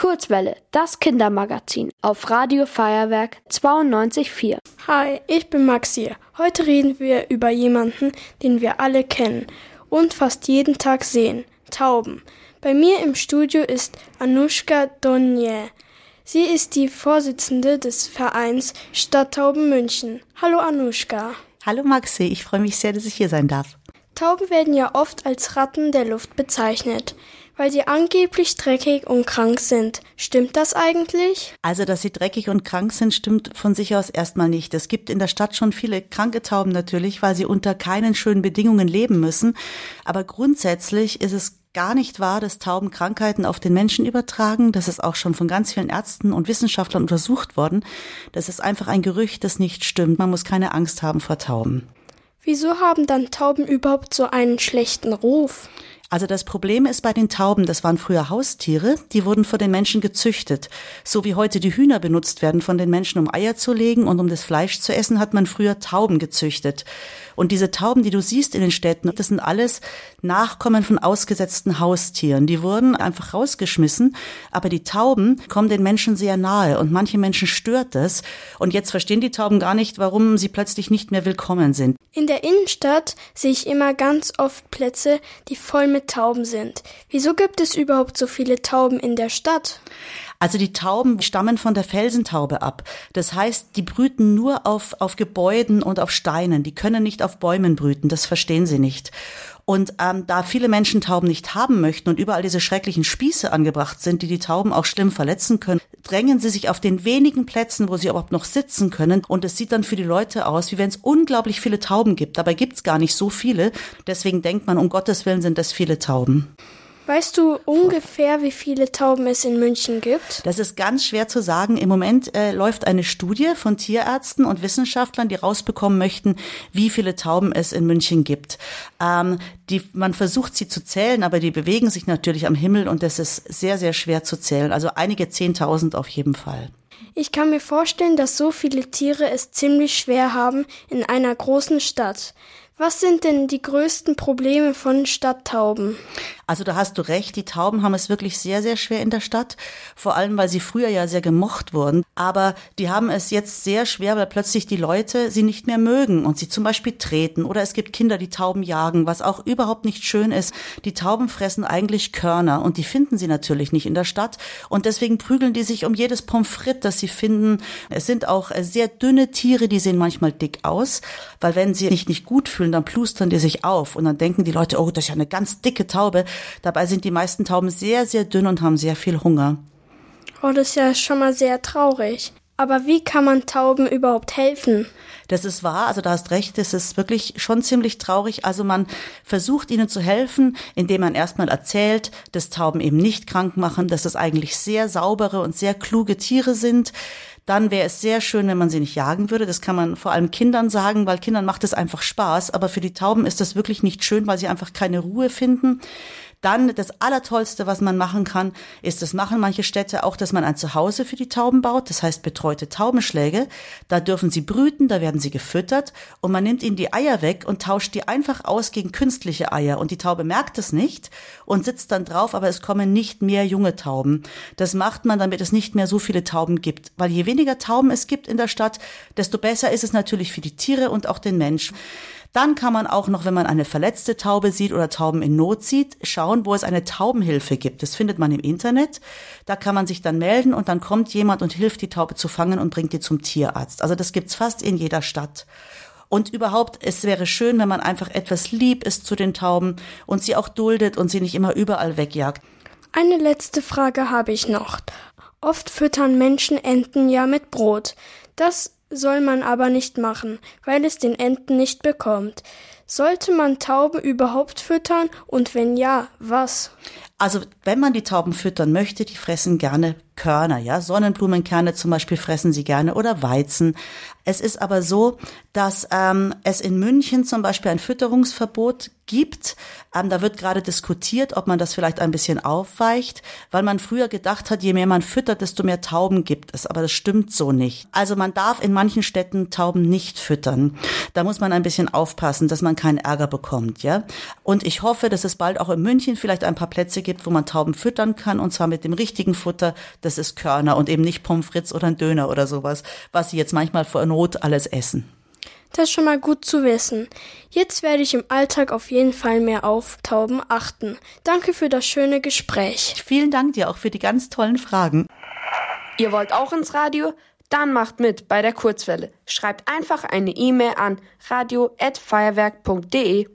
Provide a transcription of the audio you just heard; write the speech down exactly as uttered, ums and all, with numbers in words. Kurzwelle, das Kindermagazin auf Radio Feierwerk zweiundneunzig Komma vier. Hi, ich bin Maxi. Heute reden wir über jemanden, den wir alle kennen und fast jeden Tag sehen, Tauben. Bei mir im Studio ist Anouschka Doinet. Sie ist die Vorsitzende des Vereins Stadttauben München. Hallo Anouschka. Hallo Maxi, ich freue mich sehr, dass ich hier sein darf. Tauben werden ja oft als Ratten der Luft bezeichnet, weil sie angeblich dreckig und krank sind. Stimmt das eigentlich? Also, dass sie dreckig und krank sind, stimmt von sich aus erstmal nicht. Es gibt in der Stadt schon viele kranke Tauben natürlich, weil sie unter keinen schönen Bedingungen leben müssen. Aber grundsätzlich ist es gar nicht wahr, dass Tauben Krankheiten auf den Menschen übertragen. Das ist auch schon von ganz vielen Ärzten und Wissenschaftlern untersucht worden. Das ist einfach ein Gerücht, das nicht stimmt. Man muss keine Angst haben vor Tauben. Wieso haben dann Tauben überhaupt so einen schlechten Ruf? Also das Problem ist bei den Tauben, das waren früher Haustiere, die wurden von den Menschen gezüchtet. So wie heute die Hühner benutzt werden von den Menschen, um Eier zu legen und um das Fleisch zu essen, hat man früher Tauben gezüchtet. Und diese Tauben, die du siehst in den Städten, das sind alles Nachkommen von ausgesetzten Haustieren. Die wurden einfach rausgeschmissen, aber die Tauben kommen den Menschen sehr nahe und manche Menschen stört das. Und jetzt verstehen die Tauben gar nicht, warum sie plötzlich nicht mehr willkommen sind. In der Innenstadt sehe ich immer ganz oft Plätze, die voll mit Tauben sind. Wieso gibt es überhaupt so viele Tauben in der Stadt? Also die Tauben stammen von der Felsentaube ab. Das heißt, die brüten nur auf, auf Gebäuden und auf Steinen. Die können nicht auf Bäumen brüten, das verstehen sie nicht. Und ähm, da viele Menschen Tauben nicht haben möchten und überall diese schrecklichen Spieße angebracht sind, die die Tauben auch schlimm verletzen können, drängen sie sich auf den wenigen Plätzen, wo sie überhaupt noch sitzen können. Und es sieht dann für die Leute aus, wie wenn es unglaublich viele Tauben gibt. Dabei gibt es gar nicht so viele. Deswegen denkt man, um Gottes Willen sind das viele Tauben. Weißt du ungefähr, wie viele Tauben es in München gibt? Das ist ganz schwer zu sagen. Im Moment äh, läuft eine Studie von Tierärzten und Wissenschaftlern, die rausbekommen möchten, wie viele Tauben es in München gibt. Ähm, die, man versucht sie zu zählen, aber die bewegen sich natürlich am Himmel und das ist sehr, sehr schwer zu zählen. Also einige zehntausend auf jeden Fall. Ich kann mir vorstellen, dass so viele Tiere es ziemlich schwer haben in einer großen Stadt. Was sind denn die größten Probleme von Stadttauben? Also da hast du recht, die Tauben haben es wirklich sehr, sehr schwer in der Stadt. Vor allem, weil sie früher ja sehr gemocht wurden. Aber die haben es jetzt sehr schwer, weil plötzlich die Leute sie nicht mehr mögen und sie zum Beispiel treten. Oder es gibt Kinder, die Tauben jagen, was auch überhaupt nicht schön ist. Die Tauben fressen eigentlich Körner und die finden sie natürlich nicht in der Stadt. Und deswegen prügeln die sich um jedes Pommes frites, das sie finden. Es sind auch sehr dünne Tiere, die sehen manchmal dick aus, weil wenn sie sich nicht gut fühlen, dann plustern die sich auf und dann denken die Leute, oh, das ist ja eine ganz dicke Taube. Dabei sind die meisten Tauben sehr, sehr dünn und haben sehr viel Hunger. Oh, das ist ja schon mal sehr traurig. Aber wie kann man Tauben überhaupt helfen? Das ist wahr, also da hast recht, das ist wirklich schon ziemlich traurig. Also man versucht ihnen zu helfen, indem man erstmal erzählt, dass Tauben eben nicht krank machen, dass es eigentlich sehr saubere und sehr kluge Tiere sind. Dann wäre es sehr schön, wenn man sie nicht jagen würde. Das kann man vor allem Kindern sagen, weil Kindern macht es einfach Spaß. Aber für die Tauben ist das wirklich nicht schön, weil sie einfach keine Ruhe finden. Dann das Allertollste, was man machen kann, ist, das machen manche Städte auch, dass man ein Zuhause für die Tauben baut. Das heißt betreute Taubenschläge. Da dürfen sie brüten, da werden sie gefüttert. Und man nimmt ihnen die Eier weg und tauscht die einfach aus gegen künstliche Eier. Und die Taube merkt es nicht und sitzt dann drauf, aber es kommen nicht mehr junge Tauben. Das macht man, damit es nicht mehr so viele Tauben gibt. Weil je weniger weniger Tauben es gibt in der Stadt, desto besser ist es natürlich für die Tiere und auch den Menschen. Dann kann man auch noch, wenn man eine verletzte Taube sieht oder Tauben in Not sieht, schauen, wo es eine Taubenhilfe gibt. Das findet man im Internet. Da kann man sich dann melden und dann kommt jemand und hilft, die Taube zu fangen und bringt die zum Tierarzt. Also das gibt es fast in jeder Stadt. Und überhaupt, es wäre schön, wenn man einfach etwas lieb ist zu den Tauben und sie auch duldet und sie nicht immer überall wegjagt. Eine letzte Frage habe ich noch. Oft füttern Menschen Enten ja mit Brot. Das soll man aber nicht machen, weil es den Enten nicht bekommt. Sollte man Tauben überhaupt füttern und wenn ja, was? Also wenn man die Tauben füttern möchte, die fressen gerne Körner, ja, Sonnenblumenkerne zum Beispiel fressen sie gerne oder Weizen. Es ist aber so, dass ähm, es in München zum Beispiel ein Fütterungsverbot gibt. Ähm, da wird gerade diskutiert, ob man das vielleicht ein bisschen aufweicht, weil man früher gedacht hat, je mehr man füttert, desto mehr Tauben gibt es. Aber das stimmt so nicht. Also man darf in manchen Städten Tauben nicht füttern. Da muss man ein bisschen aufpassen, dass man keinen Ärger bekommt, ja. Und ich hoffe, dass es bald auch in München vielleicht ein paar Plätze gibt, wo man Tauben füttern kann, und zwar mit dem richtigen Futter. Das ist Körner und eben nicht Pommes frites oder ein Döner oder sowas, was sie jetzt manchmal vor Not alles essen. Das ist schon mal gut zu wissen. Jetzt werde ich im Alltag auf jeden Fall mehr auf Tauben achten. Danke für das schöne Gespräch. Vielen Dank dir auch für die ganz tollen Fragen. Ihr wollt auch ins Radio? Dann macht mit bei der Kurzwelle. Schreibt einfach eine E-Mail an radio at feierwerk punkt de.